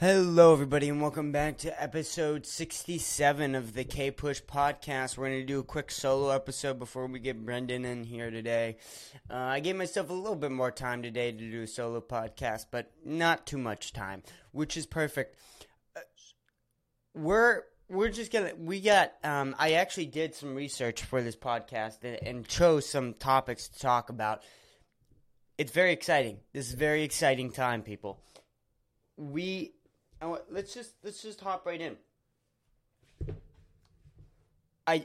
Hello, everybody, and welcome back to episode 67 of the K Push podcast. We're going to do a quick solo episode before we get Brendan in here today. I gave myself a little bit more time today to do a solo podcast, but not too much time, which is perfect. I actually did some research for this podcast and chose some topics to talk about. It's very exciting. This is a very exciting time, people. Let's just hop right in. I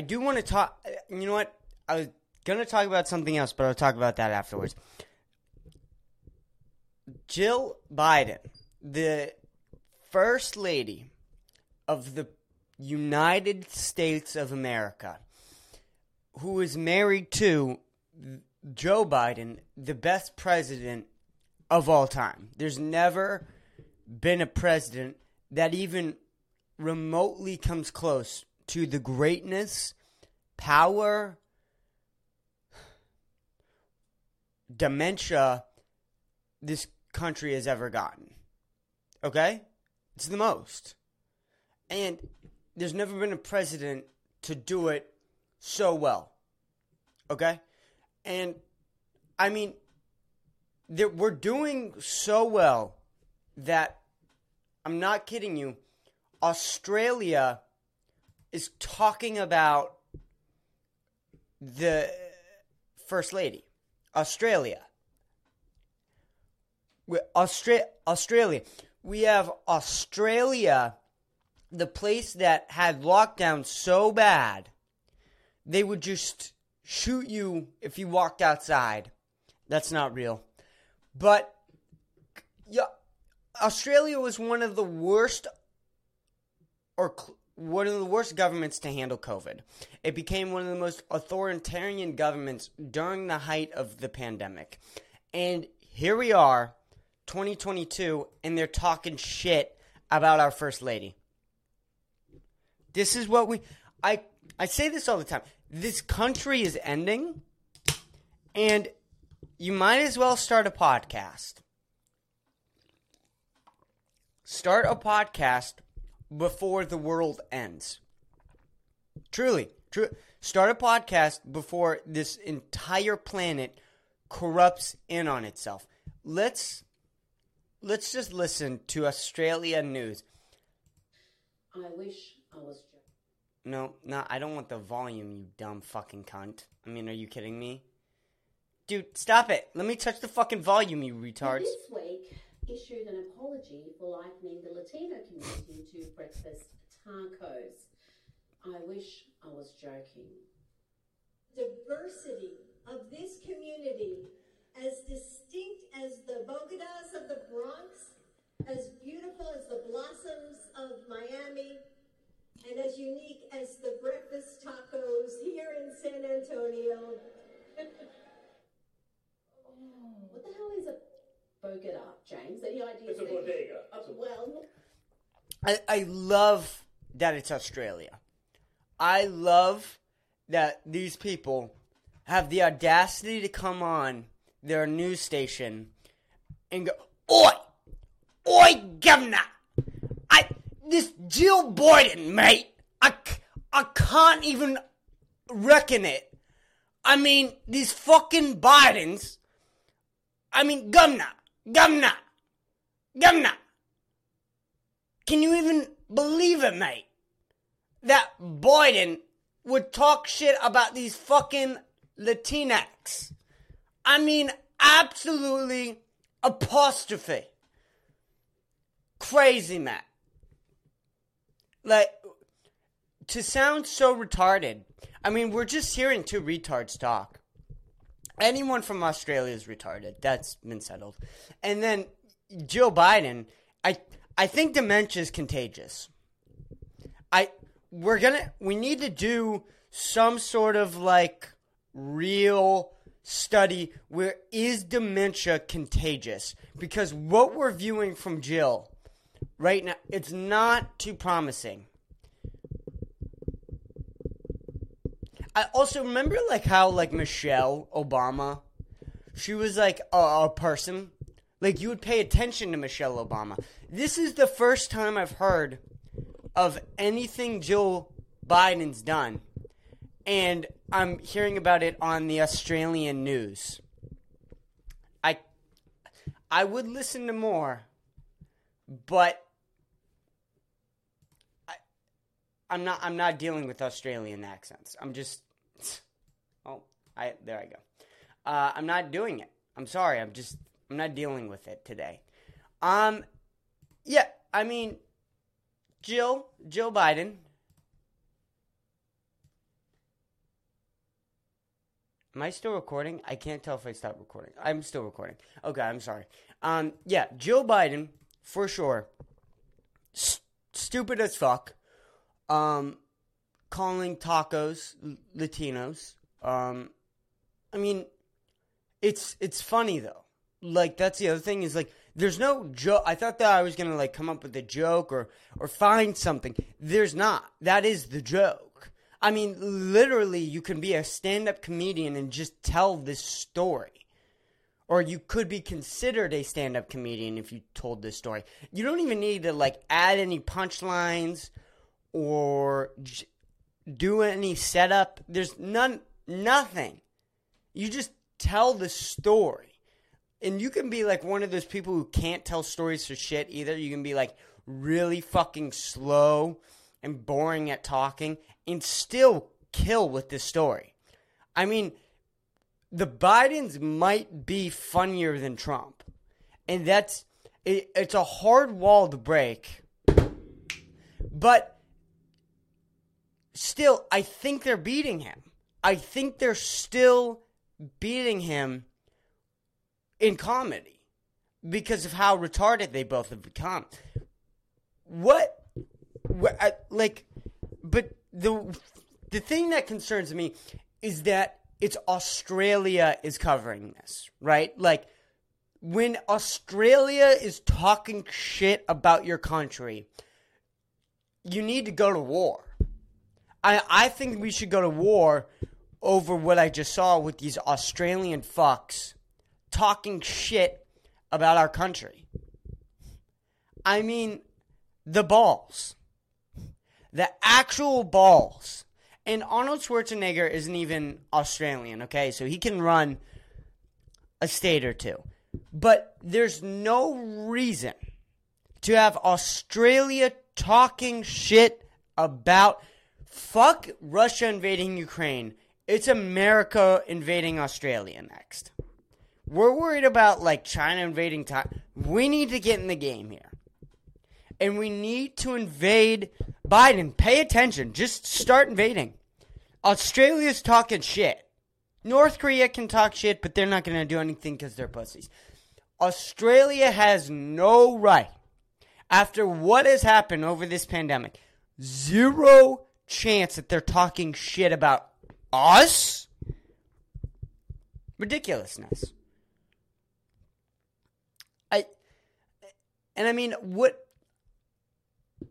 do want to talk. You know what? I was gonna talk about something else, but I'll talk about that afterwards. Jill Biden, the First Lady of the United States of America, who is married to Joe Biden, the best president of all time. There's never been a president that even remotely comes close to the greatness, power, dementia this country has ever gotten. Okay? It's the most. And there's never been a president to do it so well. Okay? And, I mean, that we're doing so well that, I'm not kidding you, Australia is talking about the First Lady. Australia. We have Australia, the place that had lockdown so bad, they would just shoot you if you walked outside. That's not real. But yeah, Australia was one of the worst governments to handle COVID. It became one of the most authoritarian governments during the height of the pandemic. And here we are, 2022, and they're talking shit about our First Lady. This is what I say this all the time. This country is ending, and you might as well start a podcast. Start a podcast before the world ends. Truly. Start a podcast before this entire planet corrupts in on itself. Let's just listen to Australia news. I wish I was Joe. No, I don't want the volume, you dumb fucking cunt. I mean, are you kidding me? Dude, stop it. Let me touch the fucking volume, you retards. This week, issued an apology for likening the Latino community to breakfast tacos. I wish I was joking. Diversity of this community, as distinct as the Bogotas of the Bronx, as beautiful as the blossoms of Miami, and as unique as the breakfast tacos here in San Antonio. What the hell is a bogota, James? Any idea? It's a bodega. Well, I love that it's Australia. I love that these people have the audacity to come on their news station and go, Oi, governor! This Jill Biden, mate, I can't even reckon it. I mean, these fucking Bidens. I mean, Governor. Can you even believe it, mate? That Biden would talk shit about these fucking Latinx. I mean, absolutely apostrophe. Crazy, Matt. Like, to sound so retarded. I mean, we're just hearing two retards talk. Anyone from Australia is retarded. That's been settled. And then Jill Biden, I think dementia is contagious. We need to do some sort of like real study where is dementia contagious? Because what we're viewing from Jill right now, it's not too promising. I also remember, like, how, like, Michelle Obama, she was, like, a person. Like, you would pay attention to Michelle Obama. This is the first time I've heard of anything Joe Biden's done. And I'm hearing about it on the Australian news. I would listen to more, but I'm not dealing with Australian accents. I'm just there I go. I'm not doing it. I'm sorry. I'm not dealing with it today. Yeah, I mean, Joe Biden. Am I still recording? I can't tell if I stopped recording. I'm still recording. Okay, I'm sorry. Yeah, Joe Biden, for sure, stupid as fuck, calling tacos Latinos. I mean, it's funny, though. Like, that's the other thing is, like, there's no joke. I thought that I was going to, like, come up with a joke or find something. There's not. That is the joke. I mean, literally, you can be a stand-up comedian and just tell this story. Or you could be considered a stand-up comedian if you told this story. You don't even need to, like, add any punchlines or do any setup. There's nothing. You just tell the story. And you can be, like, one of those people who can't tell stories for shit either. You can be, like, really fucking slow and boring at talking and still kill with this story. I mean, the Bidens might be funnier than Trump. And that's... It's a hard wall to break. But still, I think they're beating him. I think they're still beating him in comedy, because of how retarded they both have become. But the thing that concerns me is that it's Australia is covering this, right? Like, when Australia is talking shit about your country, you need to go to war. I think we should go to war over what I just saw with these Australian fucks talking shit about our country. I mean, the balls. The actual balls. And Arnold Schwarzenegger isn't even Australian, okay? So he can run a state or two. But there's no reason to have Australia talking shit about... Fuck Russia invading Ukraine. It's America invading Australia next. We're worried about, like, China invading Taiwan. We need to get in the game here. And we need to invade Biden. Pay attention. Just start invading. Australia's talking shit. North Korea can talk shit, but they're not going to do anything because they're pussies. Australia has no right. After what has happened over this pandemic, zero chance that they're talking shit about us. Ridiculousness. I mean, what?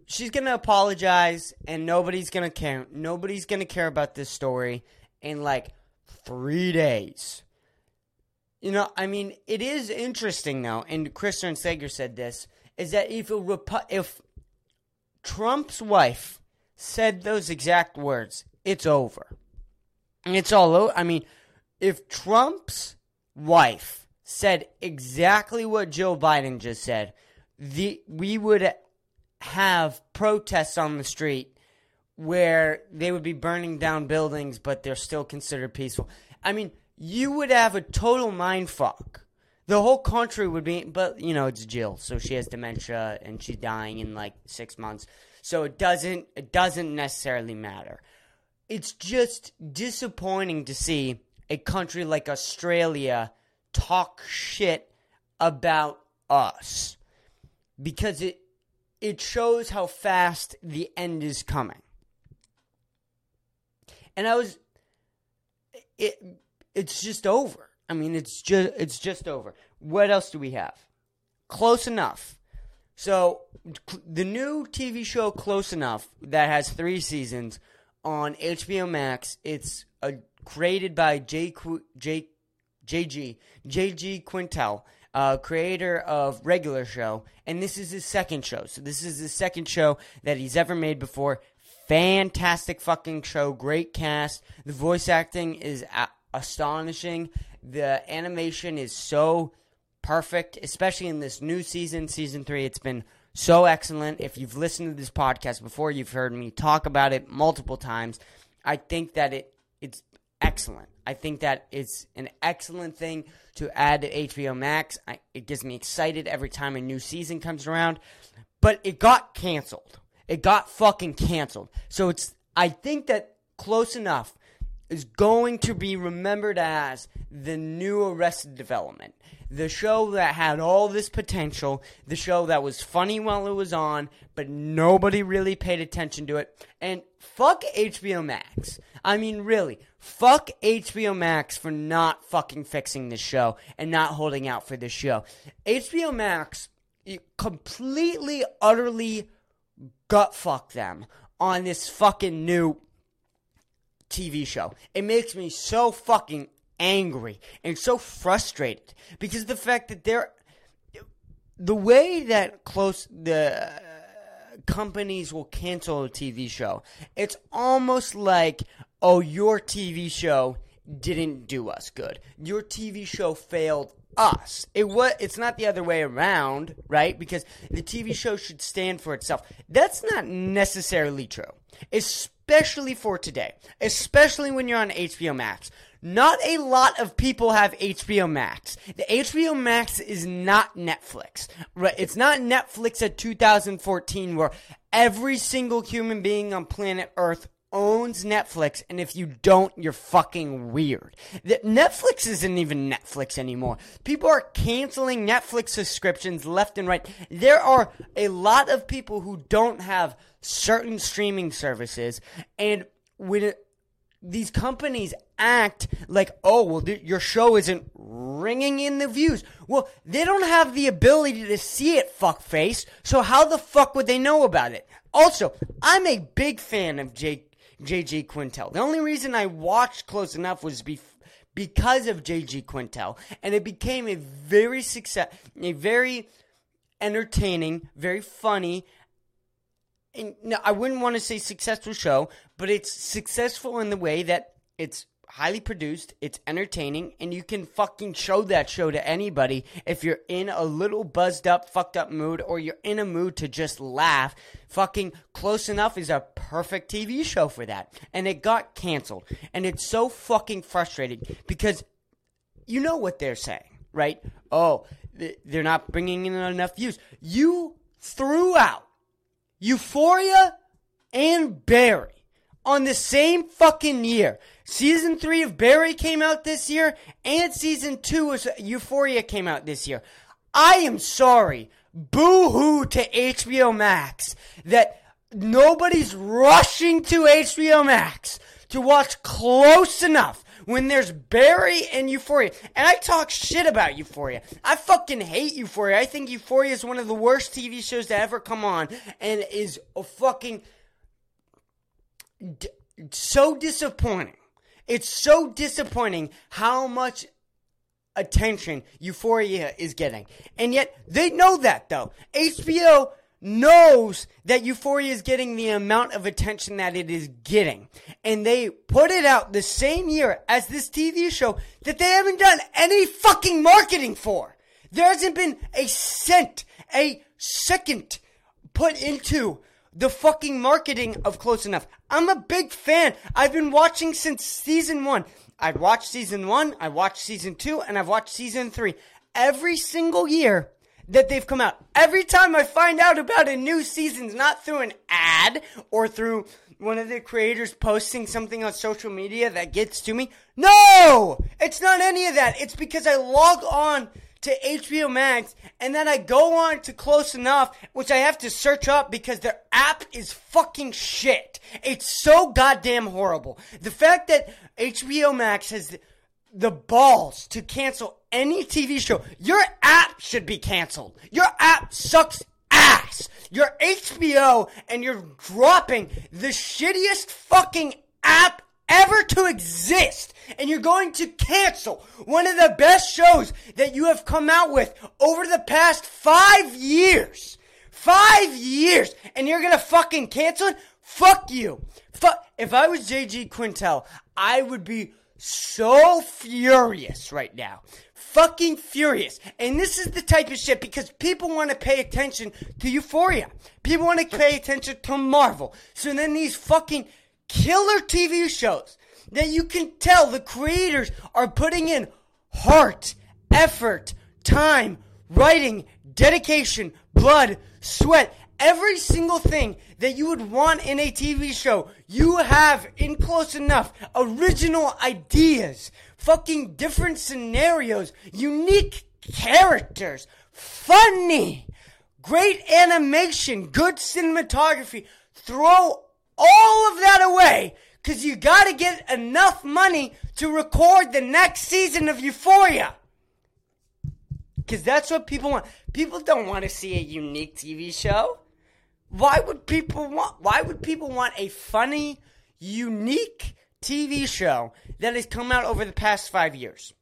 She's going to apologize, and nobody's going to care. Nobody's going to care about this story in, like, 3 days. You know, I mean, it is interesting, though, and Krystal and Saagar said this, is that if Trump's wife said those exact words, it's over. And it's all over. I mean, if Trump's wife said exactly what Joe Biden just said, we would have protests on the street where they would be burning down buildings, but they're still considered peaceful. I mean, you would have a total mind fuck. The whole country would be, but, you know, it's Jill, so she has dementia and she's dying in, like, 6 months. So it doesn't necessarily matter. It's just disappointing to see a country like Australia talk shit about us, because it shows how fast the end is coming. And it's just over. I mean, it's just over. What else do we have? Close Enough. So the new TV show Close Enough that has 3 seasons on HBO Max. It's created by J.G. Quintel. creator of Regular Show, and this is his second show. So this is the second show that he's ever made before. Fantastic fucking show, great cast. The voice acting is astonishing. The animation is so perfect, especially in this new season, season 3. It's been so excellent. If you've listened to this podcast before, you've heard me talk about it multiple times. I think that it's excellent. I think that it's an excellent thing to add to HBO Max. It gets me excited every time a new season comes around. But it got canceled. It got fucking canceled. So I think that Close Enough is going to be remembered as the new Arrested Development. The show that had all this potential. The show that was funny while it was on, but nobody really paid attention to it. And fuck HBO Max. I mean, really. Fuck HBO Max for not fucking fixing this show and not holding out for this show. HBO Max completely, utterly gut fuck them on this fucking new TV show. It makes me so fucking angry and so frustrated because the fact that the way that companies will cancel a TV show, it's almost like, oh, your TV show didn't do us good. Your TV show failed us. It's not the other way around, right? Because the TV show should stand for itself. That's not necessarily true, especially for today, especially when you're on HBO Max. Not a lot of people have HBO Max. The HBO Max is not Netflix. Right? It's not Netflix at 2014 where every single human being on planet Earth owns Netflix, and if you don't, you're fucking weird. Netflix isn't even Netflix anymore. People are canceling Netflix subscriptions left and right. There are a lot of people who don't have certain streaming services, and when these companies act like, oh, well, your show isn't ringing in the views. Well, they don't have the ability to see it, fuckface, so how the fuck would they know about it? Also, I'm a big fan of J.G. Quintel. The only reason I watched Close Enough was because of J.G. Quintel, and it became a very entertaining, very funny, and no, I wouldn't want to say successful show, but it's successful in the way that it's highly produced, it's entertaining, and you can fucking show that show to anybody if you're in a little buzzed up, fucked up mood, or you're in a mood to just laugh. Fucking Close Enough is a perfect TV show for that. And it got canceled. And it's so fucking frustrating because you know what they're saying, right? Oh, they're not bringing in enough views. You threw out Euphoria and Barry on the same fucking year. Season 3 of Barry came out this year, and Season 2 of Euphoria came out this year. I am sorry. Boo-hoo to HBO Max that nobody's rushing to HBO Max to watch Close Enough when there's Barry and Euphoria. And I talk shit about Euphoria. I fucking hate Euphoria. I think Euphoria is one of the worst TV shows to ever come on and is a fucking so disappointing. It's so disappointing how much attention Euphoria is getting. And yet, they know that, though. HBO knows that Euphoria is getting the amount of attention that it is getting. And they put it out the same year as this TV show that they haven't done any fucking marketing for. There hasn't been a cent, a second put into the fucking marketing of Close Enough. I'm a big fan. I've been watching since season 1. I've watched season 1, I've watched season 2, and I've watched season 3. Every single year that they've come out. Every time I find out about a new season, not through an ad or through one of the creators posting something on social media that gets to me. No! It's not any of that. It's because I log on to HBO Max, and then I go on to Close Enough, which I have to search up because their app is fucking shit. It's so goddamn horrible. The fact that HBO Max has the balls to cancel any TV show, your app should be canceled. Your app sucks ass. You're HBO, and you're dropping the shittiest fucking app ever to exist, and you're going to cancel one of the best shows that you have come out with over the past 5 years. 5 years, and you're gonna fucking cancel it? Fuck you. If I was J.G. Quintel, I would be so furious right now. Fucking furious. And this is the type of shit, because people want to pay attention to Euphoria. People want to pay attention to Marvel. So then these fucking killer TV shows that you can tell the creators are putting in heart, effort, time, writing, dedication, blood, sweat, every single thing that you would want in a TV show, you have in Close Enough. Original ideas, fucking different scenarios, unique characters, funny, great animation, good cinematography. Throw all of that away, because you got to get enough money to record the next season of Euphoria. Because that's what people want. People don't want to see a unique TV show. Why would people want a funny, unique TV show that has come out over the past 5 years?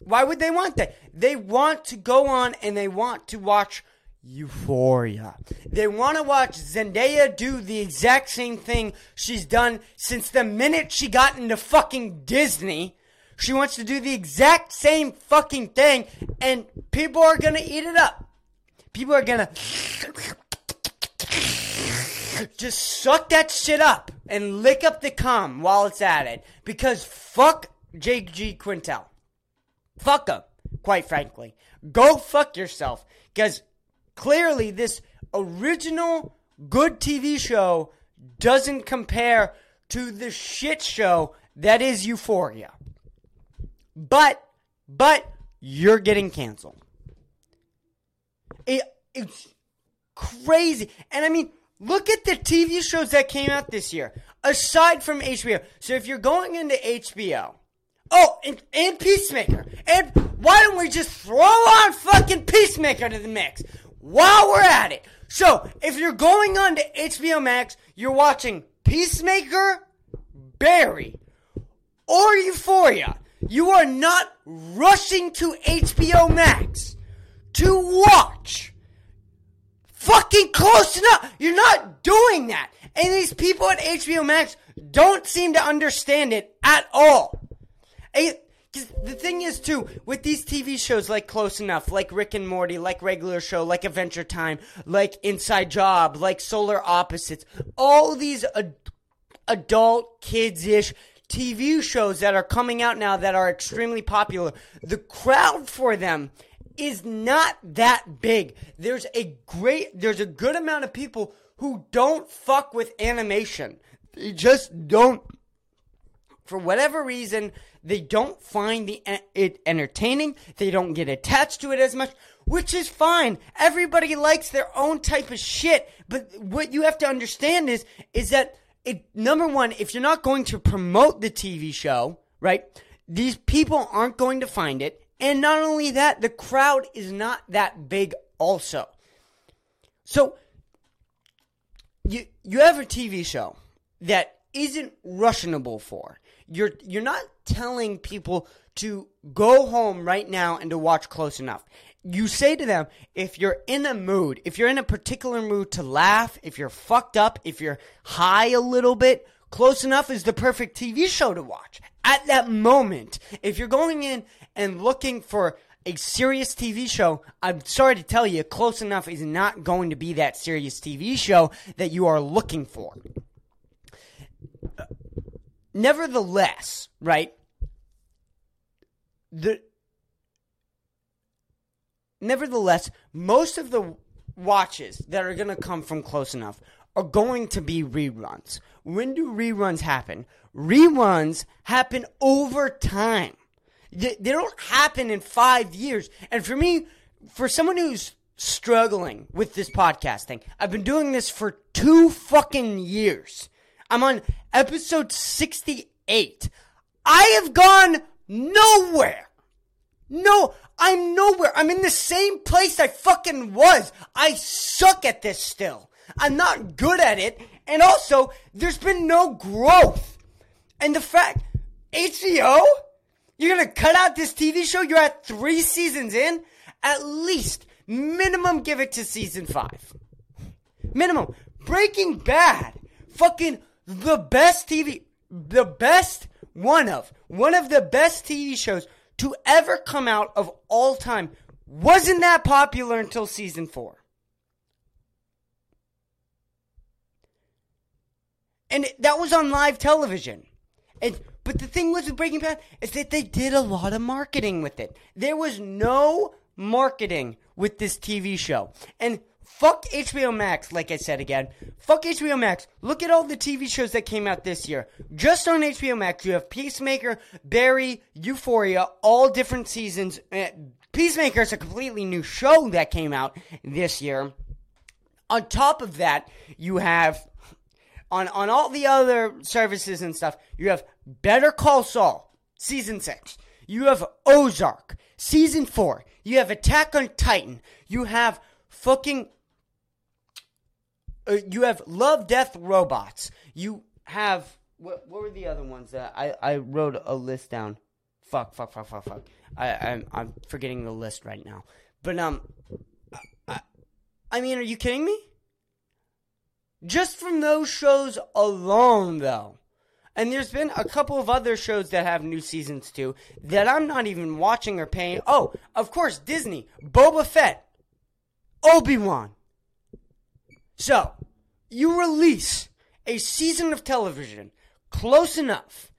Why would they want that? They want to go on and they want to watch Euphoria. They want to watch Zendaya do the exact same thing she's done since the minute she got into fucking Disney. She wants to do the exact same fucking thing, and people are going to eat it up. People are going to just suck that shit up and lick up the cum while it's at it. Because fuck J.G. Quintel. Fuck him, quite frankly. Go fuck yourself. Because clearly this original good TV show doesn't compare to the shit show that is Euphoria. But, you're getting canceled. It's crazy. And I mean, look at the TV shows that came out this year, aside from HBO. So if you're going into HBO, and Peacemaker, and why don't we just throw on fucking Peacemaker to the mix while we're at it? So if you're going on to HBO Max, you're watching Peacemaker, Barry, or Euphoria. You are not rushing to HBO Max to watch fucking Close Enough. You're not doing that. And these people at HBO Max don't seem to understand it at all. And the thing is, too, with these TV shows like Close Enough, like Rick and Morty, like Regular Show, like Adventure Time, like Inside Job, like Solar Opposites, all these adult, kids-ish TV shows that are coming out now that are extremely popular, the crowd for them is not that big. There's a good amount of people who don't fuck with animation. They just don't. For whatever reason, they don't find it entertaining. They don't get attached to it as much, which is fine. Everybody likes their own type of shit. But what you have to understand is that number one, if you're not going to promote the TV show, right, these people aren't going to find it. And not only that, the crowd is not that big also. So you have a TV show that isn't rushionable for. You're not telling people to go home right now and to watch Close Enough. You say to them, if you're in a mood, if you're in a particular mood to laugh, if you're fucked up, if you're high a little bit, Close Enough is the perfect TV show to watch at that moment. If you're going in and looking for a serious TV show, I'm sorry to tell you, Close Enough is not going to be that serious TV show that you are looking for. Nevertheless, right, Nevertheless, most of the watches that are going to come from Close Enough are going to be reruns. When do reruns happen? Reruns happen over time. They don't happen in 5 years. And for me, for someone who's struggling with this podcasting, I've been doing this for 2 fucking years. I'm on episode 68. I have gone nowhere. No, I'm nowhere. I'm in the same place I fucking was. I suck at this still. I'm not good at it. And also, there's been no growth. And the fact, HBO, you're going to cut out this TV show? You're at 3 seasons in? At least, minimum, give it to season 5. Minimum. Breaking Bad, fucking the best TV, the best one of the best TV shows to ever come out of all time, wasn't that popular until season 4. And that was on live television. But the thing was with Breaking Bad is that they did a lot of marketing with it. There was no marketing with this TV show. And fuck HBO Max, like I said again. Fuck HBO Max. Look at all the TV shows that came out this year. Just on HBO Max, you have Peacemaker, Barry, Euphoria, all different seasons. Peacemaker is a completely new show that came out this year. On top of that, you have... On all the other services and stuff, you have Better Call Saul, Season 6. You have Ozark, Season 4. You have Attack on Titan. You have fucking... you have Love, Death, Robots. You have... What were the other ones that I wrote a list down? Fuck. I'm forgetting the list right now. But, I mean, are you kidding me? Just from those shows alone, though. And there's been a couple of other shows that have new seasons, too, that I'm not even watching or paying. Oh, of course, Disney, Boba Fett, Obi-Wan. So, you release a season of television, Close Enough,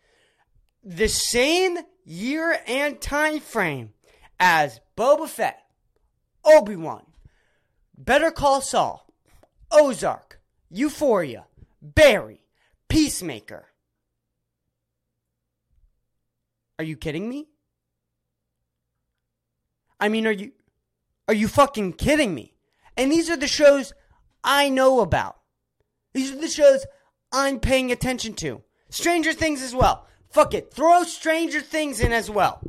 the same year and time frame as Boba Fett, Obi-Wan, Better Call Saul, Ozark, Euphoria, Barry, Peacemaker. Are you kidding me? I mean, are you fucking kidding me? And these are the shows I know about. These are the shows I'm paying attention to. Stranger Things as well. Fuck it, throw Stranger Things in as well.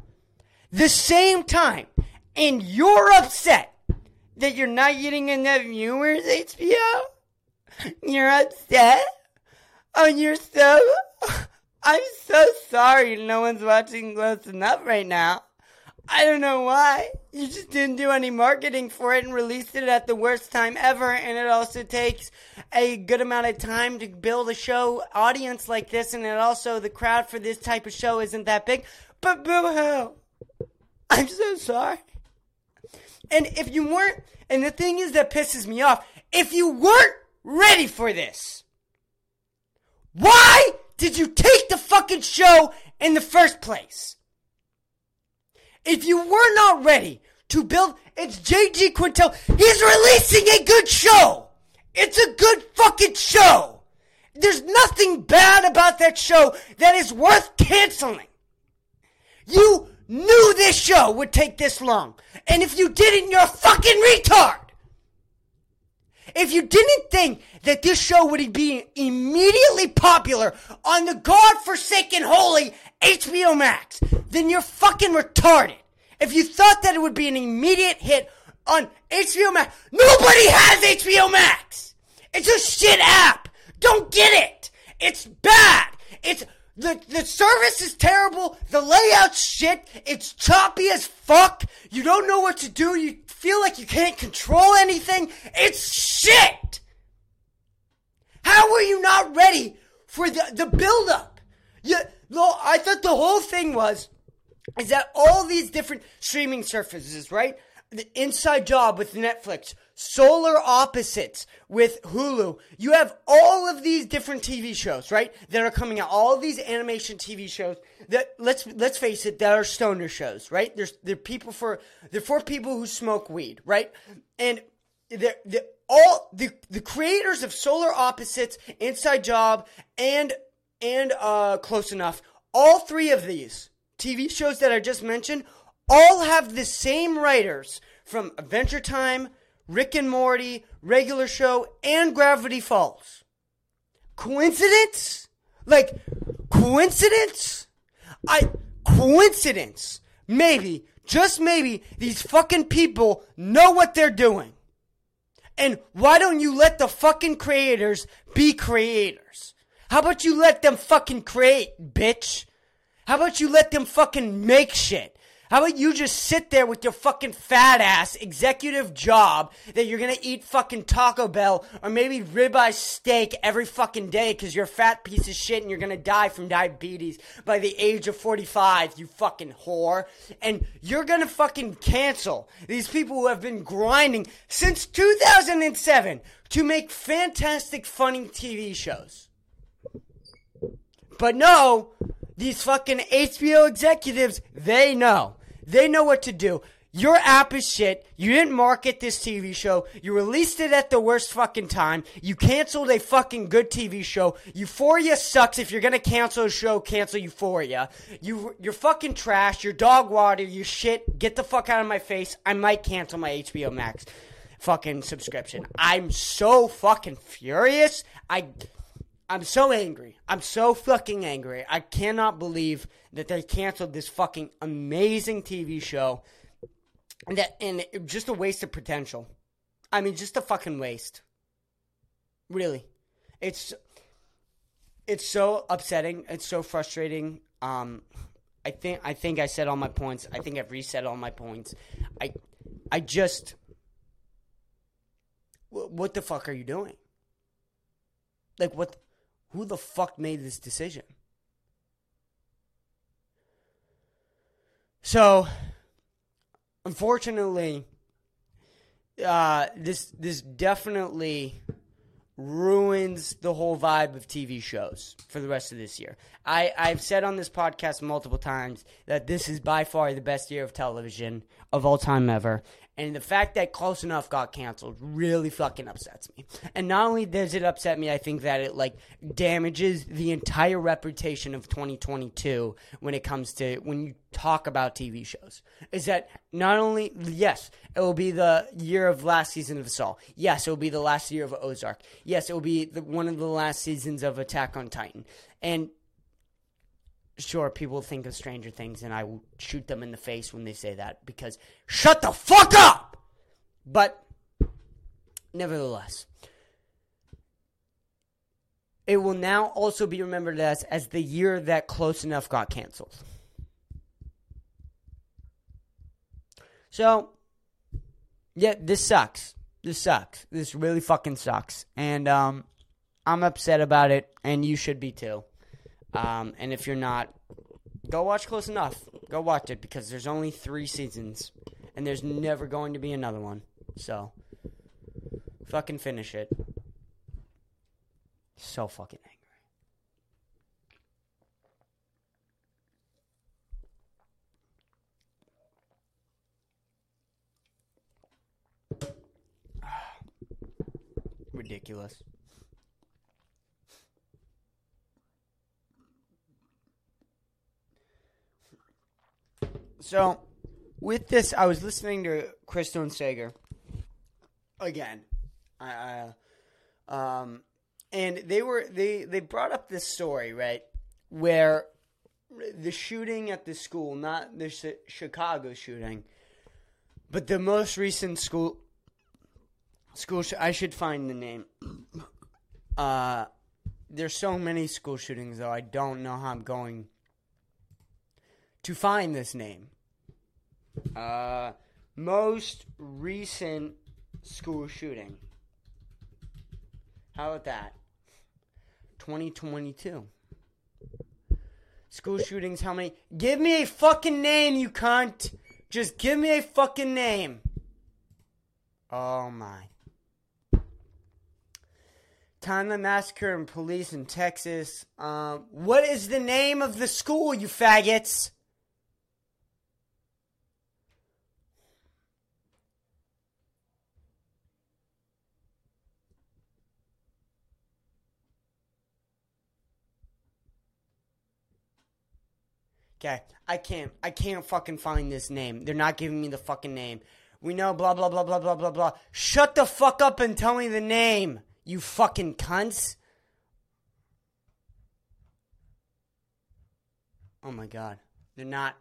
The same time, and you're upset that you're not getting enough viewers, HBO? You're upset? Oh, you're so... I'm so sorry no one's watching Close Enough right now. I don't know why. You just didn't do any marketing for it and released it at the worst time ever, and it also takes a good amount of time to build a show audience like this, and it also, the crowd for this type of show isn't that big. But boo-hoo. I'm so sorry. And if you weren't... And the thing is that pisses me off, if you weren't ready for this, why did you take the fucking show in the first place? If you were not ready to build, it's J.G. Quintel. He's releasing a good show. It's a good fucking show. There's nothing bad about that show that is worth canceling. You knew this show would take this long. And if you didn't, you're a fucking retard. If you didn't think that this show would be immediately popular on the godforsaken holy HBO Max, then you're fucking retarded. If you thought that it would be an immediate hit on HBO Max, nobody has HBO Max! It's a shit app! Don't get it! It's bad! It's the service is terrible, the layout's shit, it's choppy as fuck, you don't know what to do, you feel like you can't control anything. It's shit. How are you not ready for the build-up? I thought the whole thing is that all these different streaming surfaces, right? The Inside Job with Netflix, Solar Opposites with Hulu. You have all of these different TV shows, right? That are coming out. All of these animation TV shows that, let's face it, that are stoner shows, right? They're for people who smoke weed, right? And they're all the creators of Solar Opposites, Inside Job, and Close Enough. All 3 of these TV shows that I just mentioned all have the same writers from Adventure Time, Rick and Morty, Regular Show, and Gravity Falls. Coincidence? Like, coincidence? Coincidence? Maybe, just maybe, these fucking people know what they're doing. And why don't you let the fucking creators be creators? How about you let them fucking create, bitch? How about you let them fucking make shit? How about you just sit there with your fucking fat ass executive job that you're going to eat fucking Taco Bell or maybe ribeye steak every fucking day because you're a fat piece of shit and you're going to die from diabetes by the age of 45, you fucking whore. And you're going to fucking cancel these people who have been grinding since 2007 to make fantastic, funny TV shows. But no, these fucking HBO executives, they know. They know what to do. You're app is shit. You didn't market this TV show. You released it at the worst fucking time. You canceled a fucking good TV show. Euphoria sucks. If you're going to cancel a show, cancel Euphoria. You're fucking trash. You're dog water. You're shit. Get the fuck out of my face. I might cancel my HBO Max fucking subscription. I'm so fucking furious. I'm so angry. I'm so fucking angry. I cannot believe that they canceled this fucking amazing TV show. And just a waste of potential. I mean, just a fucking waste. Really. It's so upsetting. It's so frustrating. I think I said all my points. I think I've reset all my points. I just... What the fuck are you doing? Like, what... Who the fuck made this decision? So, unfortunately, this definitely ruins the whole vibe of TV shows for the rest of this year. I've said on this podcast multiple times that this is by far the best year of television of all time ever. And the fact that Close Enough got canceled really fucking upsets me. And not only does it upset me, I think that it, like, damages the entire reputation of 2022 when it comes to when you talk about TV shows. Is that not only, yes, it will be the year of last season of Saul. Yes, it will be the last year of Ozark. Yes, it will be one of the last seasons of Attack on Titan. And sure, people think of Stranger Things, and I will shoot them in the face when they say that, because shut the fuck up! But, nevertheless, it will now also be remembered as the year that Close Enough got canceled. So, yeah, this sucks. This sucks. This really fucking sucks. And, I'm upset about it, and you should be too. And if you're not, go watch Close Enough. Go watch it, because there's only 3 seasons, and there's never going to be another one. So, fucking finish it. So fucking angry. Ridiculous. So, with this, I was listening to Krystal and Saagar again, and they brought up this story, right, where the shooting at the school, not the Chicago shooting, but the most recent school. I should find the name. There's so many school shootings, though. I don't know how I'm going to find this name. Most recent school shooting. How about that? 2022. School shootings, how many? Give me a fucking name, you cunt. Just give me a fucking name. Oh my. Timeline massacre and police in Texas. What is the name of the school, you faggots? Okay, I can't fucking find this name. They're not giving me the fucking name. We know blah, blah, blah, blah, blah, blah, blah. Shut the fuck up and tell me the name, you fucking cunts. Oh my God. They're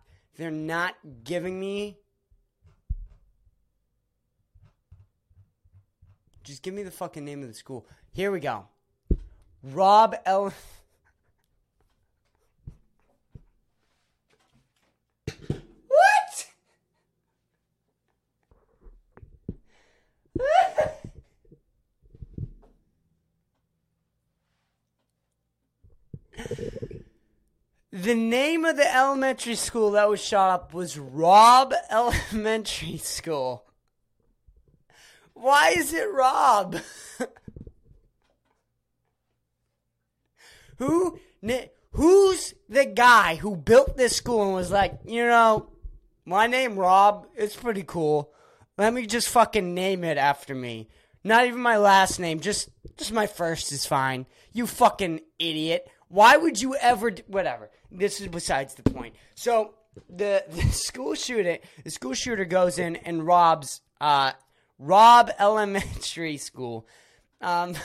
not giving me. Just give me the fucking name of the school. Here we go. Robb Elementary. The name of the elementary school that was shot up was Robb Elementary School. Why is it Robb? Who's the guy who built this school and was like, you know, my name Robb, it's pretty cool. Let me just fucking name it after me. Not even my last name, just my first is fine. You fucking idiot. Why would you ever whatever. This is besides the point. So, the school shooter goes in and robs Robb Elementary School. I'm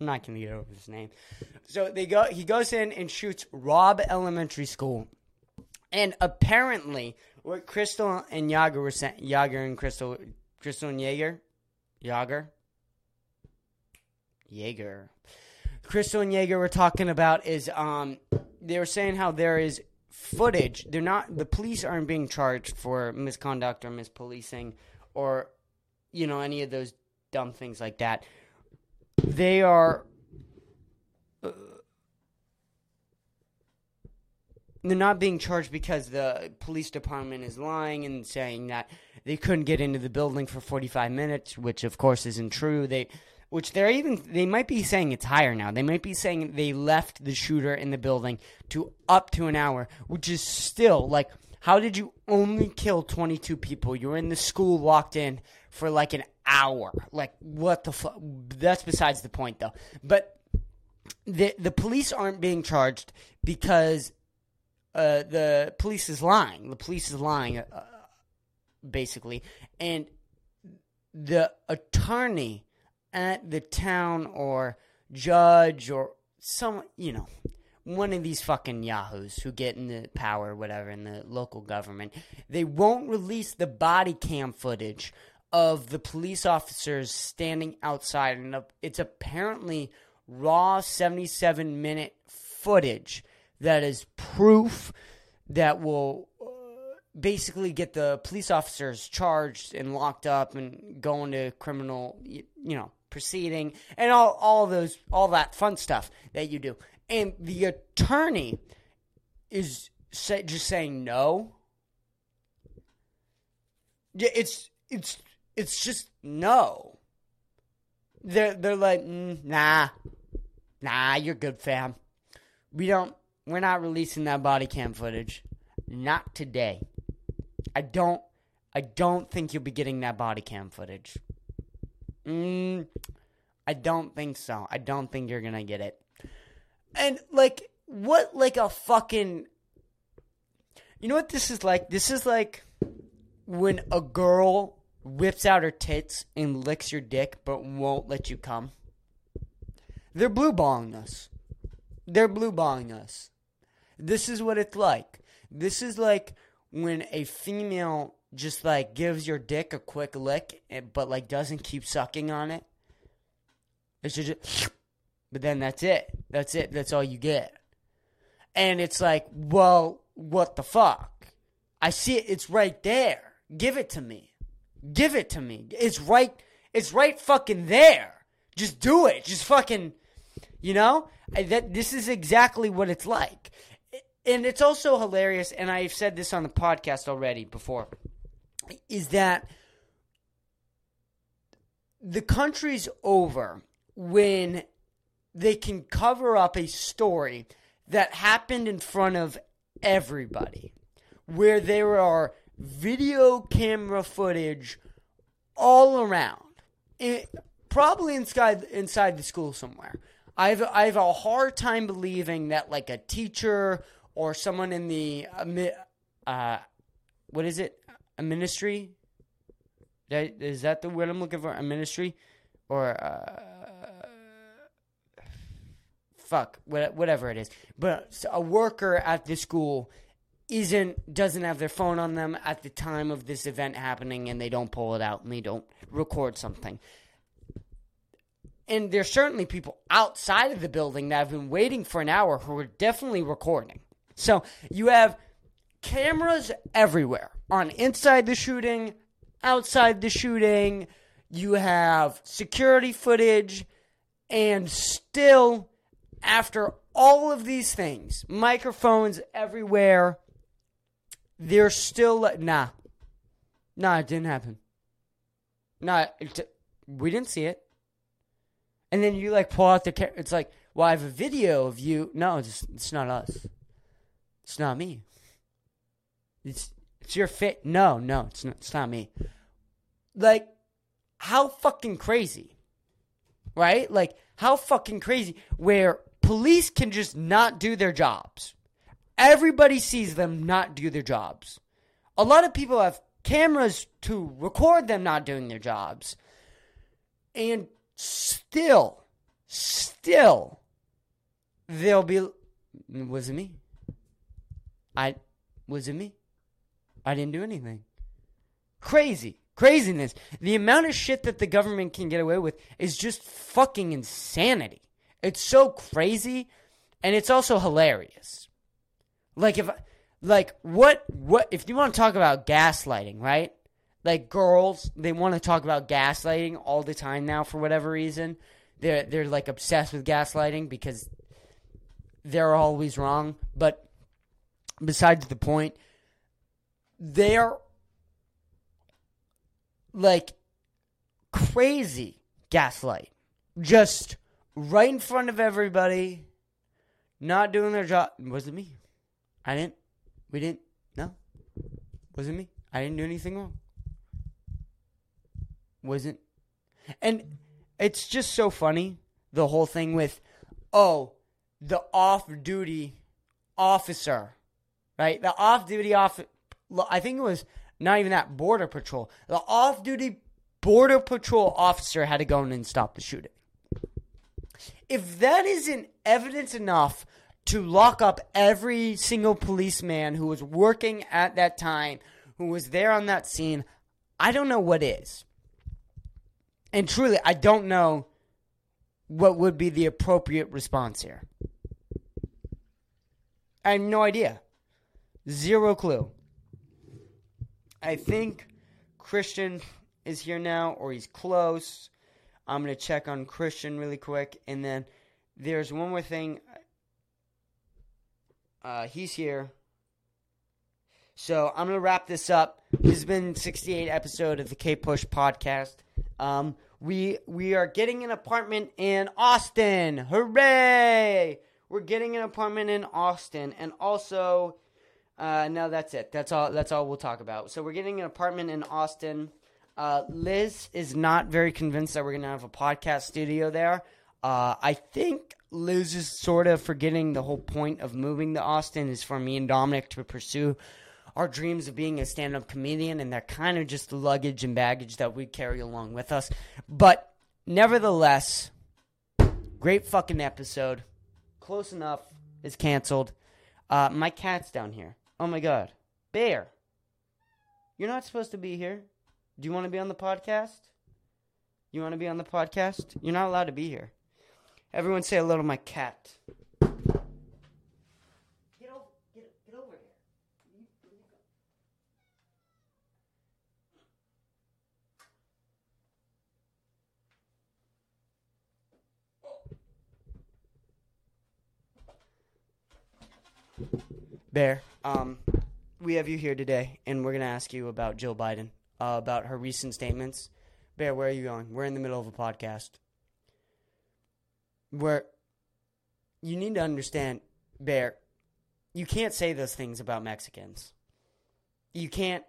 not going to get over his name. So he goes in and shoots Robb Elementary School. And apparently, what Krystal and Saagar were saying, Krystal and Saagar were talking about is, they were saying how there is footage. The police aren't being charged for misconduct or mispolicing or, you know, any of those dumb things like that. They are, they're not being charged because the police department is lying and saying that they couldn't get into the building for 45 minutes, which of course isn't true. They might be saying it's higher now. They might be saying they left the shooter in the building to up to an hour, which is still like, how did you only kill 22 people? You were in the school locked in for like an hour. Like, what the fuck? That's besides the point, though. But the police aren't being charged because the police is lying. The police is lying, basically. And the attorney at the town or judge or some, you know, one of these fucking yahoos who get in the power or whatever in the local government, they won't release the body cam footage of the police officers standing outside. And it's apparently raw 77-minute footage that is proof that will basically get the police officers charged and locked up and going to criminal, you know, proceeding and all that fun stuff that you do. And the attorney is just saying no. It's just no. They're like, nah, you're good, fam. We're not releasing that body cam footage. Not today. I don't think you'll be getting that body cam footage. I don't think so. I don't think you're gonna get it. And, like, what, like, a fucking... You know what this is like? This is like when a girl whips out her tits and licks your dick but won't let you come. They're blue-balling us. This is what it's like. This is like when a female just, like, gives your dick a quick lick but, like, doesn't keep sucking on it. It's just... But then that's it. That's all you get. And it's like, well, what the fuck? I see it. It's right there. Give it to me. It's right fucking there. Just do it. Just fucking, you know? This is exactly what it's like. And it's also hilarious, and I've said this on the podcast already before, is that the country's over when... they can cover up a story that happened in front of everybody, where there are video camera footage all around, probably inside the school somewhere. I have a hard time believing that like a teacher or someone in the a ministry? Is that the word I'm looking for? A ministry or. Fuck, whatever it is. But a worker at the school doesn't have their phone on them at the time of this event happening, and they don't pull it out and they don't record something. And there's certainly people outside of the building that have been waiting for an hour who are definitely recording. So you have cameras everywhere. On inside the shooting, outside the shooting, you have security footage, and still... After all of these things, microphones everywhere, they're still, nah, it didn't happen. Nah, we didn't see it. And then you, like, pull out the camera. It's like, well, I have a video of you. No, it's not us. It's not me. It's your fit. No, it's not me. Like, how fucking crazy, right? Like, how fucking crazy where police can just not do their jobs. Everybody sees them not do their jobs. A lot of people have cameras to record them not doing their jobs. And still, they'll be, was it me? I didn't do anything. Crazy. Craziness. The amount of shit that the government can get away with is just fucking insanity. It's so crazy, and it's also hilarious. Like, what if you want to talk about gaslighting, right? Like, girls, they want to talk about gaslighting all the time now for whatever reason. They're like obsessed with gaslighting because they're always wrong. But besides the point, they're like crazy gaslight. Just right in front of everybody, not doing their job. Was it me? Was it me? I didn't do anything wrong. Wasn't. And it's just so funny, the whole thing with, the off-duty officer, right? The off-duty officer, I think it was not even that, Border Patrol. The off-duty Border Patrol officer had to go in and stop the shooting. If that isn't evidence enough to lock up every single policeman who was working at that time, who was there on that scene, I don't know what is. And truly, I don't know what would be the appropriate response here. I have no idea. Zero clue. I think Christian is here now, or he's close. I'm going to check on Christian really quick. And then there's one more thing. He's here. So I'm going to wrap this up. This has been 68 episode of the K Push podcast. We are getting an apartment in Austin. Hooray! We're getting an apartment in Austin. And also, no, that's it. That's all we'll talk about. So we're getting an apartment in Austin. Liz is not very convinced that we're going to have a podcast studio there. I think Liz is sort of forgetting the whole point of moving to Austin is for me and Dominic to pursue our dreams of being a stand-up comedian, and they're kind of just the luggage and baggage that we carry along with us. But nevertheless, great fucking episode. Close Enough is canceled. My cat's down here. Oh my God. Bear, you're not supposed to be here. Do you want to be on the podcast? You want to be on the podcast? You're not allowed to be here. Everyone say hello to my cat. Bear, we have you here today, and we're going to ask you about Jill Biden, about her recent statements. Bear, where are you going? We're in the middle of a podcast. You need to understand, Bear, you can't say those things about Mexicans. You can't.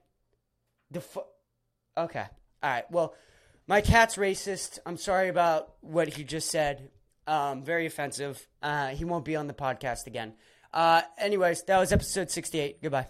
Okay. All right. Well, my cat's racist. I'm sorry about what he just said. Very offensive. He won't be on the podcast again. Anyways, that was episode 68. Goodbye.